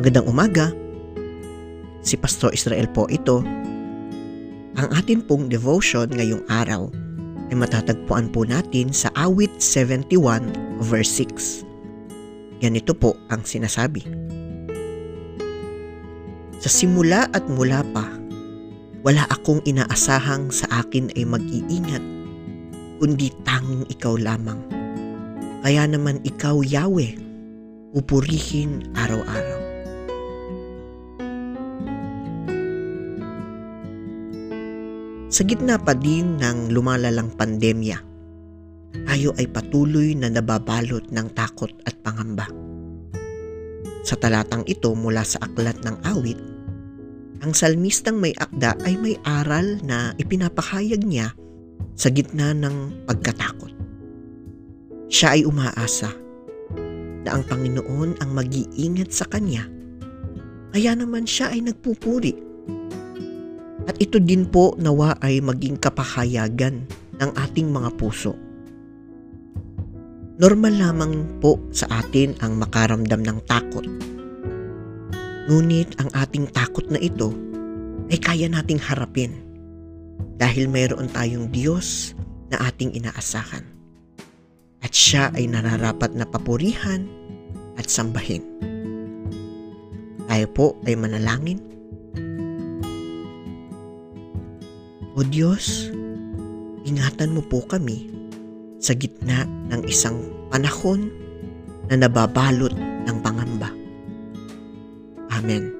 Magandang umaga, si Pastor Israel po ito. Ang atin pong devotion ngayong araw ay matatagpuan po natin sa Awit 71 verse 6. Ganito po ang sinasabi. Sa simula at mula pa, wala akong inaasahang sa akin ay mag-iingat, kundi tanging ikaw lamang. Kaya naman ikaw, Yahweh, pupurihin araw-araw. Sa gitna pa din ng lumalalang pandemya, tayo ay patuloy na nababalot ng takot at pangamba. Sa talatang ito mula sa aklat ng awit, ang salmistang may akda ay may aral na ipinapahayag niya sa gitna ng pagkatakot. Siya ay umaasa na ang Panginoon ang mag-iingat sa kanya, kaya naman siya ay nagpupuri. At ito din po nawa ay maging kapahayagan ng ating mga puso. Normal lamang po sa atin ang makaramdam ng takot. Ngunit ang ating takot na ito ay kaya nating harapin dahil mayroon tayong Diyos na ating inaasahan. At siya ay nararapat na papurihan at sambahin. Tayo po ay manalangin. O Diyos, ingatan mo po kami sa gitna ng isang panahon na nababalot ng pangamba. Amen.